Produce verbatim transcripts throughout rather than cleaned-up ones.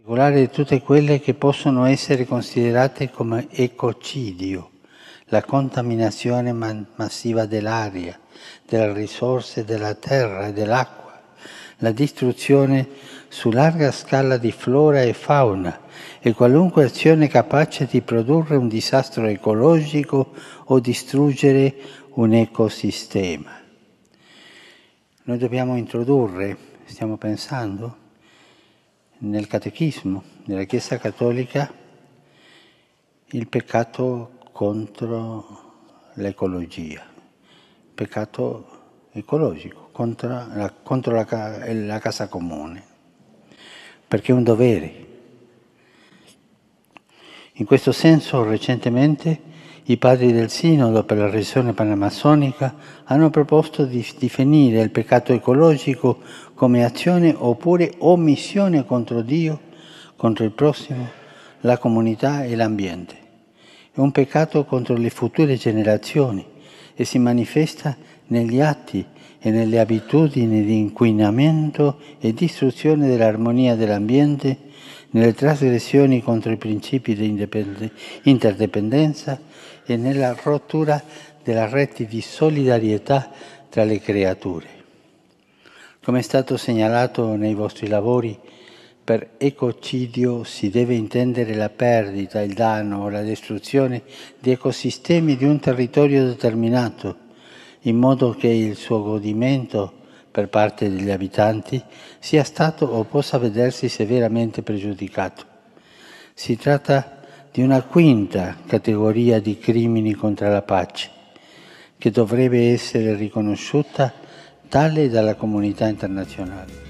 particolare di tutte quelle che possono essere considerate come ecocidio, la contaminazione massiva dell'aria, delle risorse della terra e dell'acqua, la distruzione su larga scala di flora e fauna e qualunque azione capace di produrre un disastro ecologico o distruggere un ecosistema. Noi dobbiamo introdurre, stiamo pensando, nel catechismo della Chiesa Cattolica il peccato contro l'ecologia, il peccato ecologico, contro, la, contro la, la casa comune, perché è un dovere. In questo senso recentemente i padri del Sinodo per la revisione panamazzonica hanno proposto di definire il peccato ecologico come azione oppure omissione contro Dio, contro il prossimo, la comunità e l'ambiente. È un peccato contro le future generazioni e si manifesta negli atti e nelle abitudini di inquinamento e distruzione dell'armonia dell'ambiente, nelle trasgressioni contro i principi di interdipendenza e nella rottura della rete di solidarietà tra le creature. Come è stato segnalato nei vostri lavori, per ecocidio si deve intendere la perdita, il danno o la distruzione di ecosistemi di un territorio determinato, in modo che il suo godimento per parte degli abitanti sia stato o possa vedersi severamente pregiudicato. Si tratta di una quinta categoria di crimini contro la pace, che dovrebbe essere riconosciuta tale dalla comunità internazionale.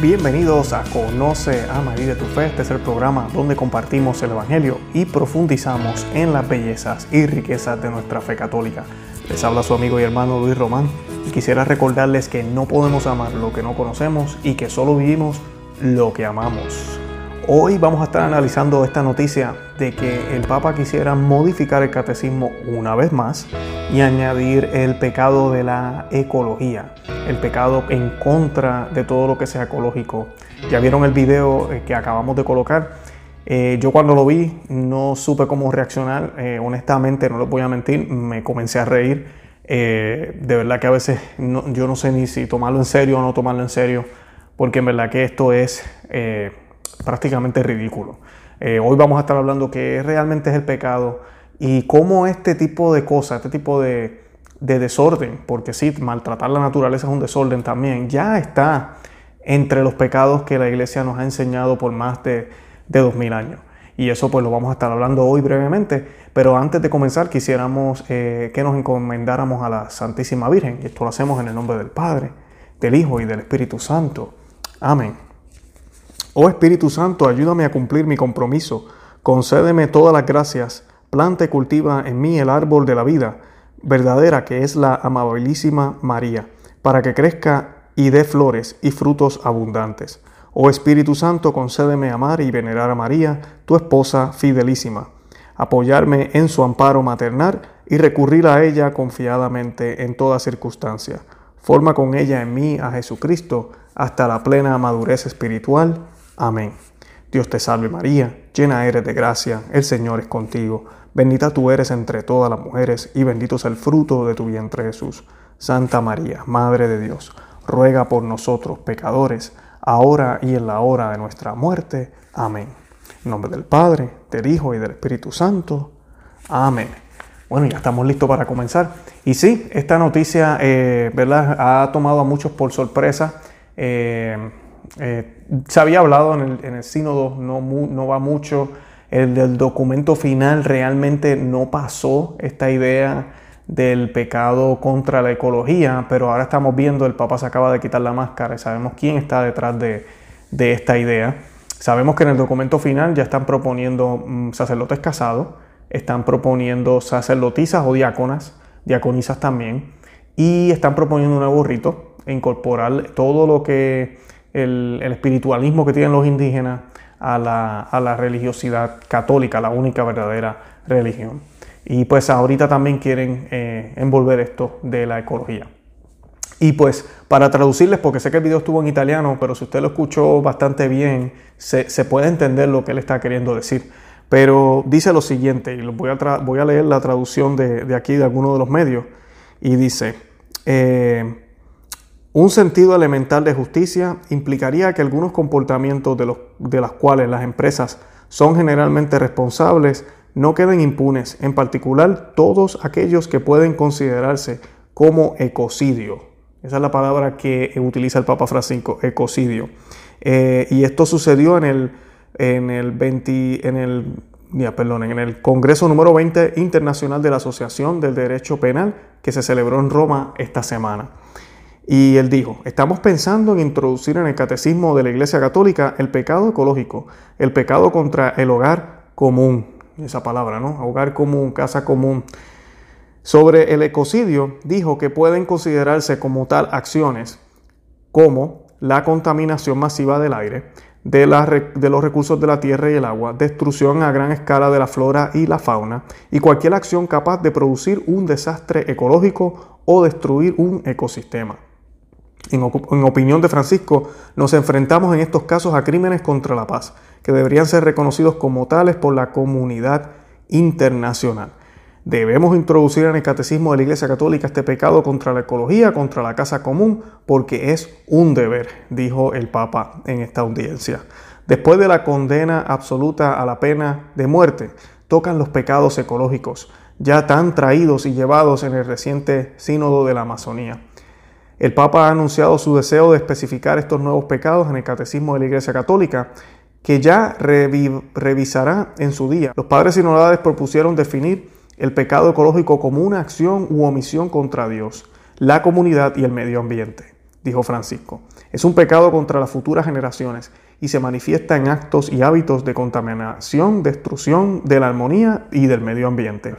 Bienvenidos a Conoce a María de tu Fe. Este es el programa donde compartimos el Evangelio y profundizamos en las bellezas y riquezas de nuestra fe católica. Les habla su amigo y hermano Luis Román. Quisiera recordarles que no podemos amar lo que no conocemos y que solo vivimos lo que amamos. Hoy vamos a estar analizando esta noticia de que el Papa quisiera modificar el catecismo una vez más y añadir el pecado de la ecología, el pecado en contra de todo lo que sea ecológico. Ya vieron el video que acabamos de colocar. Eh, yo cuando lo vi no supe cómo reaccionar. Eh, honestamente, no les voy a mentir, me comencé a reír. Eh, de verdad que a veces no, yo no sé ni si tomarlo en serio o no tomarlo en serio, porque en verdad que esto es eh, prácticamente ridículo. Eh, hoy vamos a estar hablando qué realmente es el pecado y cómo este tipo de cosas, este tipo de, de desorden, porque sí, maltratar la naturaleza es un desorden también, ya está entre los pecados que la Iglesia nos ha enseñado por más de, de dos mil años. Y eso pues lo vamos a estar hablando hoy brevemente, pero antes de comenzar quisiéramos eh, que nos encomendáramos a la Santísima Virgen. Y esto lo hacemos en el nombre del Padre, del Hijo y del Espíritu Santo. Amén. Oh Espíritu Santo, ayúdame a cumplir mi compromiso. Concédeme todas las gracias. Planta y cultiva en mí el árbol de la vida verdadera, que es la amabilísima María, para que crezca y dé flores y frutos abundantes. Oh Espíritu Santo, concédeme amar y venerar a María, tu esposa fidelísima, apoyarme en su amparo maternal y recurrir a ella confiadamente en toda circunstancia. Forma con ella en mí a Jesucristo hasta la plena madurez espiritual. Amén. Dios te salve María, llena eres de gracia, el Señor es contigo. Bendita tú eres entre todas las mujeres y bendito es el fruto de tu vientre Jesús. Santa María, Madre de Dios, ruega por nosotros pecadores, ahora y en la hora de nuestra muerte. Amén. En nombre del Padre, del Hijo y del Espíritu Santo. Amén. Bueno, ya estamos listos para comenzar. Y sí, esta noticia, eh, ¿verdad?, ha tomado a muchos por sorpresa. Eh, eh, se había hablado en el, en el sínodo, no, no va mucho. El del documento final realmente no pasó esta idea del pecado contra la ecología, pero ahora estamos viendo, el Papa se acaba de quitar la máscara y sabemos quién está detrás de, de esta idea. Sabemos que en el documento final ya están proponiendo sacerdotes casados, están proponiendo sacerdotisas o diáconas, diaconisas también, y están proponiendo un nuevo rito, incorporar todo lo que el, el espiritualismo que tienen los indígenas a la, a la religiosidad católica, la única verdadera religión. y pues ahorita también quieren eh, envolver esto de la ecología. Y pues para traducirles, porque sé que el video estuvo en italiano, pero si usted lo escuchó bastante bien, se, se puede entender lo que él está queriendo decir. Pero dice lo siguiente, y voy a, voy a leer la traducción de, de aquí de alguno de los medios, y dice, eh, un sentido elemental de justicia implicaría que algunos comportamientos de los de las cuales las empresas son generalmente responsables no queden impunes, en particular todos aquellos que pueden considerarse como ecocidio. Esa es la palabra que utiliza el Papa Francisco, ecocidio. Eh, y esto sucedió en el, en el, veinte, en el, ya, perdón, en el Congreso número veinte Internacional de la Asociación del Derecho Penal que se celebró en Roma esta semana. Y él dijo, estamos pensando en introducir en el catecismo de la Iglesia Católica el pecado ecológico, el pecado contra el hogar común. Esa palabra, ¿no? Hogar común, casa común. Sobre el ecocidio, dijo que pueden considerarse como tal acciones como la contaminación masiva del aire, de, la, de los recursos de la tierra y el agua, destrucción a gran escala de la flora y la fauna, y cualquier acción capaz de producir un desastre ecológico o destruir un ecosistema. En, en opinión de Francisco, nos enfrentamos en estos casos a crímenes contra la paz, que deberían ser reconocidos como tales por la comunidad internacional. Debemos introducir en el catecismo de la Iglesia Católica este pecado contra la ecología, contra la casa común, porque es un deber, dijo el Papa en esta audiencia. Después de la condena absoluta a la pena de muerte, tocan los pecados ecológicos, ya tan traídos y llevados en el reciente Sínodo de la Amazonía. El Papa ha anunciado su deseo de especificar estos nuevos pecados en el catecismo de la Iglesia Católica, que ya revi- revisará en su día. Los padres sinodales propusieron definir el pecado ecológico como una acción u omisión contra Dios, la comunidad y el medio ambiente, dijo Francisco. Es un pecado contra las futuras generaciones y se manifiesta en actos y hábitos de contaminación, destrucción de la armonía y del medio ambiente.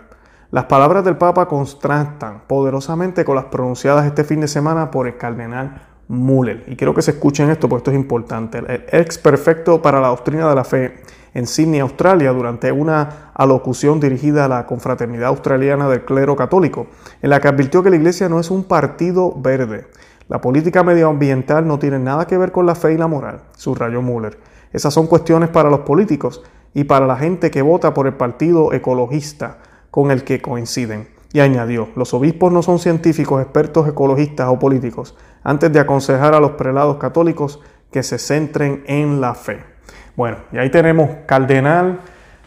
Las palabras del Papa contrastan poderosamente con las pronunciadas este fin de semana por el Cardenal Müller. Y quiero que se escuchen esto porque esto es importante. El ex prefecto para la doctrina de la fe en Sydney, Australia, durante una alocución dirigida a la confraternidad australiana del clero católico, en la que advirtió que la Iglesia no es un partido verde. La política medioambiental no tiene nada que ver con la fe y la moral, subrayó Müller. Esas son cuestiones para los políticos y para la gente que vota por el partido ecologista con el que coinciden. Y añadió, los obispos no son científicos, expertos, ecologistas o políticos, antes de aconsejar a los prelados católicos que se centren en la fe. Bueno, y ahí tenemos Cardenal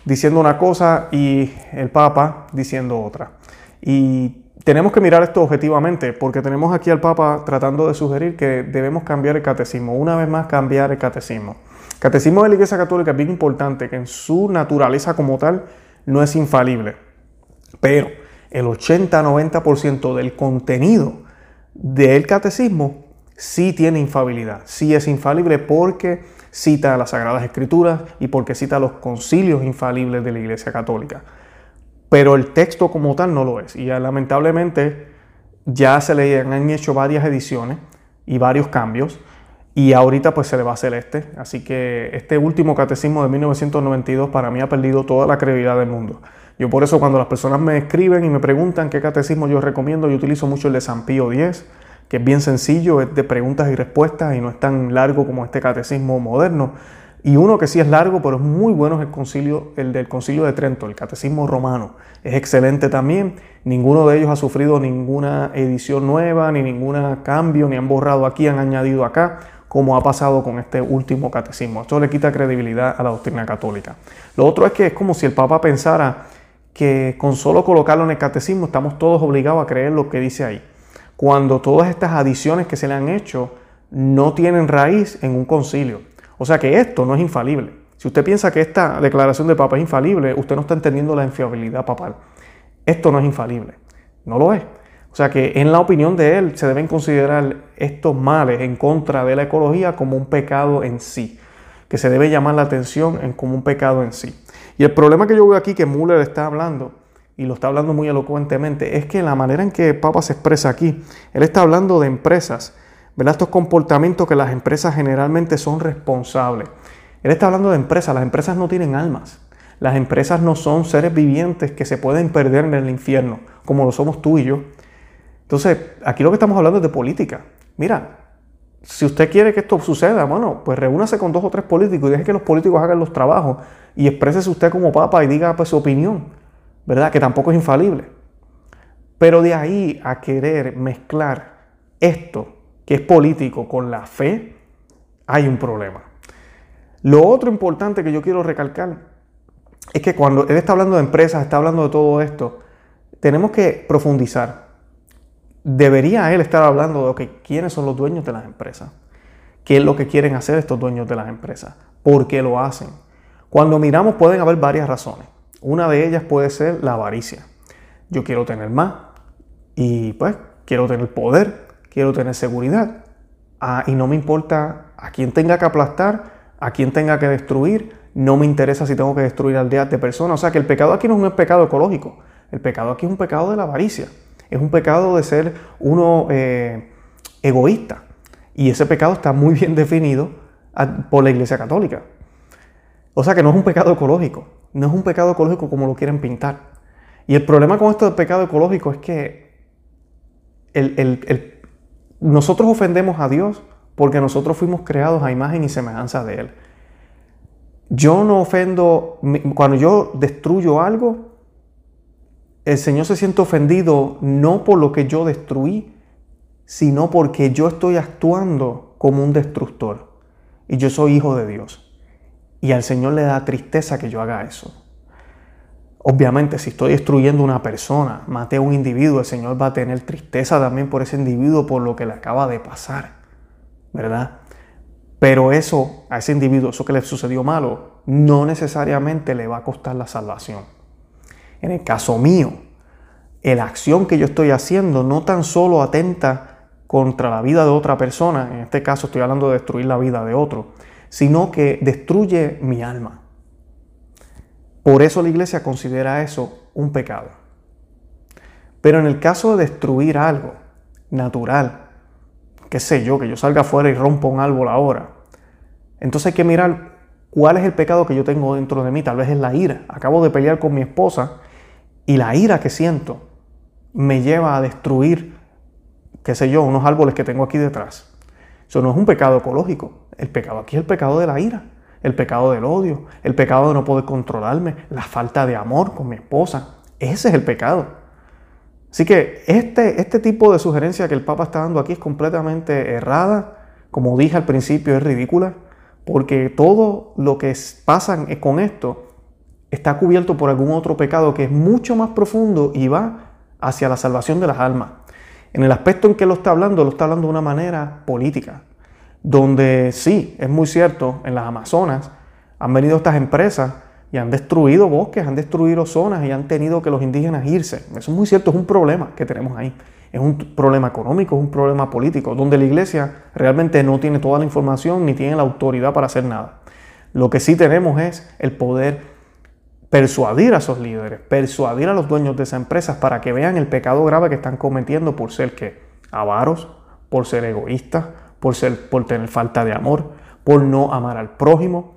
diciendo una cosa y el Papa diciendo otra. Y tenemos que mirar esto objetivamente, porque tenemos aquí al Papa tratando de sugerir que debemos cambiar el catecismo, una vez más cambiar el catecismo. El catecismo de la Iglesia Católica es bien importante, que en su naturaleza como tal no es infalible, pero el ochenta a noventa por ciento del contenido del catecismo sí tiene infalibilidad, sí es infalible porque cita las Sagradas Escrituras y porque cita los concilios infalibles de la Iglesia Católica. Pero el texto como tal no lo es y lamentablemente ya se le han hecho varias ediciones y varios cambios y ahorita pues se le va a hacer este. Así que este último catecismo de mil novecientos noventa y dos para mí ha perdido toda la credibilidad del mundo. Yo por eso cuando las personas me escriben y me preguntan qué catecismo yo recomiendo, yo utilizo mucho el de San Pío X, que es bien sencillo, es de preguntas y respuestas y no es tan largo como este catecismo moderno. Y uno que sí es largo, pero es muy bueno, es el, concilio, el del Concilio de Trento, el catecismo romano. Es excelente también. Ninguno de ellos ha sufrido ninguna edición nueva, ni ningún cambio, ni han borrado aquí, han añadido acá, como ha pasado con este último catecismo. Esto le quita credibilidad a la doctrina católica. Lo otro es que es como si el Papa pensara que con solo colocarlo en el catecismo estamos todos obligados a creer lo que dice ahí, cuando todas estas adiciones que se le han hecho no tienen raíz en un concilio. O sea que esto no es infalible. Si usted piensa que esta declaración del Papa es infalible, usted no está entendiendo la infiabilidad papal. Esto no es infalible, no lo es. O sea que en la opinión de él se deben considerar estos males en contra de la ecología como un pecado en sí, que se debe llamar la atención en como un pecado en sí. Y el problema que yo veo aquí que Müller está hablando, y lo está hablando muy elocuentemente, es que la manera en que el Papa se expresa aquí, él está hablando de empresas, ¿verdad? Estos comportamientos que las empresas generalmente son responsables. Él está hablando de empresas, las empresas no tienen almas. Las empresas no son seres vivientes que se pueden perder en el infierno, como lo somos tú y yo. Entonces, aquí lo que estamos hablando es de política. Mira, si usted quiere que esto suceda, bueno, pues reúnase con dos o tres políticos y deje que los políticos hagan los trabajos y exprésese usted como papa y diga pues, su opinión, ¿verdad? Que tampoco es infalible. Pero de ahí a querer mezclar esto, que es político, con la fe, hay un problema. Lo otro importante que yo quiero recalcar es que cuando él está hablando de empresas, está hablando de todo esto, tenemos que profundizar. Debería él estar hablando de okay, quiénes son los dueños de las empresas, qué es lo que quieren hacer estos dueños de las empresas, por qué lo hacen. Cuando miramos pueden haber varias razones. Una de ellas puede ser la avaricia. Yo quiero tener más y pues quiero tener poder, quiero tener seguridad ah, y no me importa a quién tenga que aplastar, a quién tenga que destruir. No me interesa si tengo que destruir aldeas de personas. O sea que el pecado aquí no es un pecado ecológico. El pecado aquí es un pecado de la avaricia. Es un pecado de ser uno eh, egoísta. Y ese pecado está muy bien definido por la Iglesia Católica. O sea que no es un pecado ecológico. No es un pecado ecológico como lo quieren pintar. Y el problema con esto del pecado ecológico es que el, el, el, nosotros ofendemos a Dios porque nosotros fuimos creados a imagen y semejanza de Él. Yo no ofendo, cuando yo destruyo algo, el Señor se siente ofendido no por lo que yo destruí, sino porque yo estoy actuando como un destructor y yo soy hijo de Dios. Y al Señor le da tristeza que yo haga eso. Obviamente, si estoy destruyendo una persona, maté a un individuo, el Señor va a tener tristeza también por ese individuo, por lo que le acaba de pasar, ¿verdad? Pero eso, a ese individuo, eso que le sucedió malo, no necesariamente le va a costar la salvación. En el caso mío, la acción que yo estoy haciendo no tan solo atenta contra la vida de otra persona, en este caso estoy hablando de destruir la vida de otro, sino que destruye mi alma. Por eso la Iglesia considera eso un pecado. Pero en el caso de destruir algo natural, qué sé yo, que yo salga afuera y rompa un árbol ahora. Entonces hay que mirar cuál es el pecado que yo tengo dentro de mí. Tal vez es la ira. Acabo de pelear con mi esposa y la ira que siento me lleva a destruir, qué sé yo, unos árboles que tengo aquí detrás. Eso no es un pecado ecológico. El pecado aquí es el pecado de la ira, el pecado del odio, el pecado de no poder controlarme, la falta de amor con mi esposa. Ese es el pecado. Así que este, este tipo de sugerencia que el Papa está dando aquí es completamente errada. Como dije al principio, es ridícula, porque todo lo que pasa con esto está cubierto por algún otro pecado que es mucho más profundo y va hacia la salvación de las almas. En el aspecto en que lo está hablando, lo está hablando de una manera política, donde sí, es muy cierto, en las Amazonas han venido estas empresas y han destruido bosques, han destruido zonas y han tenido que los indígenas irse. Eso es muy cierto, es un problema que tenemos ahí. Es un problema económico, es un problema político, donde la Iglesia realmente no tiene toda la información ni tiene la autoridad para hacer nada. Lo que sí tenemos es el poder persuadir a esos líderes, persuadir a los dueños de esas empresas para que vean el pecado grave que están cometiendo por ser ¿qué? Avaros, por ser egoístas, por, ser, por tener falta de amor, por no amar al prójimo,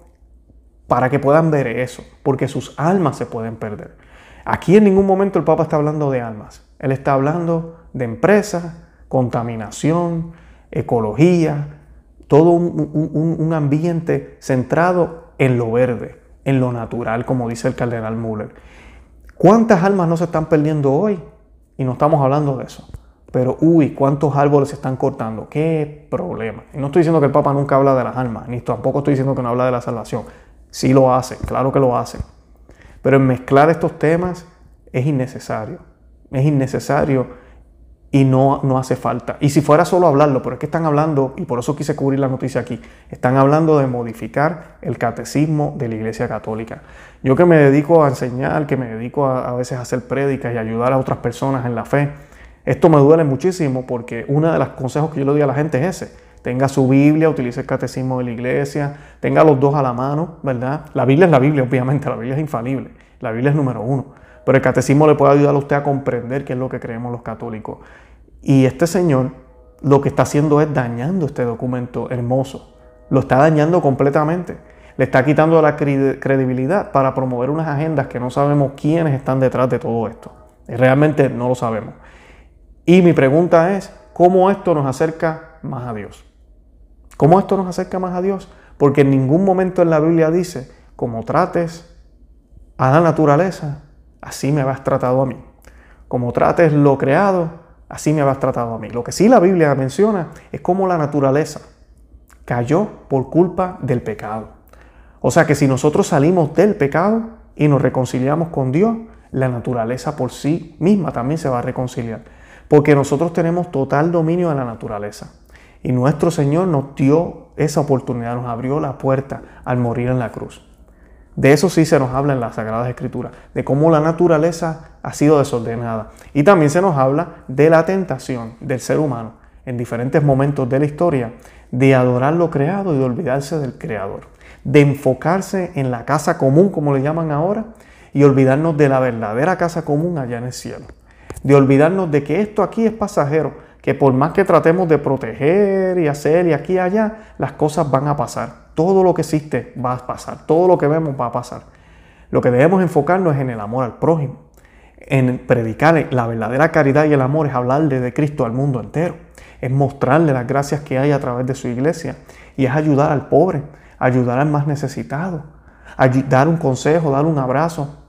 para que puedan ver eso, porque sus almas se pueden perder. Aquí en ningún momento el Papa está hablando de almas. Él está hablando de empresas, contaminación, ecología, todo un, un, un ambiente centrado en lo verde, en lo natural, como dice el Cardenal Müller. ¿Cuántas almas no se están perdiendo hoy? Y no estamos hablando de eso. Pero, uy, ¿cuántos árboles se están cortando? ¡Qué problema! Y no estoy diciendo que el Papa nunca habla de las almas, ni tampoco estoy diciendo que no habla de la salvación. Sí lo hacen, claro que lo hacen. Pero mezclar estos temas es innecesario. Es innecesario y no, no hace falta. Y si fuera solo hablarlo, pero es que están hablando, y por eso quise cubrir la noticia aquí, están hablando de modificar el catecismo de la Iglesia Católica. Yo que me dedico a enseñar, que me dedico a, a veces a hacer prédicas y ayudar a otras personas en la fe, esto me duele muchísimo porque uno de los consejos que yo le doy a la gente es ese. Tenga su Biblia, utilice el catecismo de la Iglesia, tenga los dos a la mano, ¿verdad? La Biblia es la Biblia, obviamente, la Biblia es infalible, la Biblia es número uno. Pero el catecismo le puede ayudar a usted a comprender qué es lo que creemos los católicos. Y este señor lo que está haciendo es dañando este documento hermoso, lo está dañando completamente. le está quitando la credibilidad para promover unas agendas que no sabemos quiénes están detrás de todo esto. Realmente no lo sabemos. Y mi pregunta es, ¿cómo esto nos acerca más a Dios? ¿Cómo esto nos acerca más a Dios? Porque en ningún momento en la Biblia dice, como trates a la naturaleza, así me habrás tratado a mí. Como trates lo creado, así me habrás tratado a mí. Lo que sí la Biblia menciona es cómo la naturaleza cayó por culpa del pecado. O sea que si nosotros salimos del pecado y nos reconciliamos con Dios, la naturaleza por sí misma también se va a reconciliar. Porque nosotros tenemos total dominio de la naturaleza. Y nuestro Señor nos dio esa oportunidad, nos abrió la puerta al morir en la cruz. De eso sí se nos habla en las Sagradas Escrituras, de cómo la naturaleza ha sido desordenada. Y también se nos habla de la tentación del ser humano en diferentes momentos de la historia, de adorar lo creado y de olvidarse del Creador, de enfocarse en la casa común, como le llaman ahora, y olvidarnos de la verdadera casa común allá en el cielo, de olvidarnos de que esto aquí es pasajero, que por más que tratemos de proteger y hacer y aquí y allá, las cosas van a pasar. Todo lo que existe va a pasar, todo lo que vemos va a pasar. Lo que debemos enfocarnos es en el amor al prójimo, en predicar la verdadera caridad y el amor, es hablarle de Cristo al mundo entero, es mostrarle las gracias que hay a través de su iglesia y es ayudar al pobre, ayudar al más necesitado, dar un consejo, dar un abrazo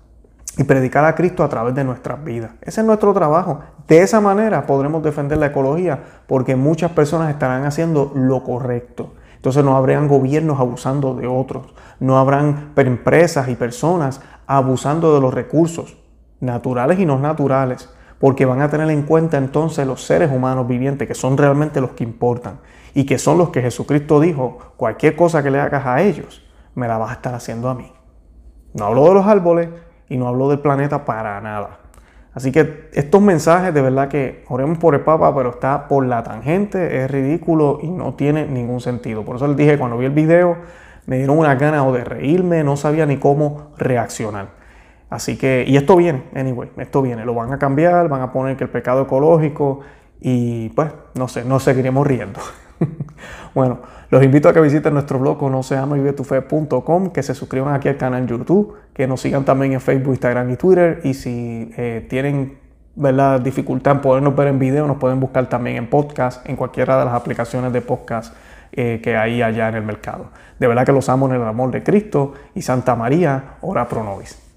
y predicar a Cristo a través de nuestras vidas. Ese es nuestro trabajo. De esa manera podremos defender la ecología porque muchas personas estarán haciendo lo correcto. Entonces no habrán gobiernos abusando de otros, no habrán empresas y personas abusando de los recursos naturales y no naturales, porque van a tener en cuenta entonces los seres humanos vivientes, que son realmente los que importan y que son los que Jesucristo dijo, cualquier cosa que le hagas a ellos, me la vas a estar haciendo a mí. No hablo de los árboles y no hablo del planeta para nada. Así que estos mensajes, de verdad que oremos por el Papa, pero está por la tangente, es ridículo y no tiene ningún sentido. Por eso les dije, cuando vi el video, me dieron unas ganas o de reírme, no sabía ni cómo reaccionar. Así que, y esto viene, anyway, esto viene, lo van a cambiar, van a poner que el pecado ecológico y pues, no sé, nos seguiremos riendo. Bueno, los invito a que visiten nuestro blog Conoce a María de tu Fe punto com, que se suscriban aquí al canal YouTube, que nos sigan también en Facebook, Instagram y Twitter. Y si eh, tienen, ¿verdad?, dificultad en podernos ver en video, nos pueden buscar también en podcast, en cualquiera de las aplicaciones de podcast eh, que hay allá en el mercado. De verdad que los amo en el amor de Cristo y Santa María, ora pro nobis.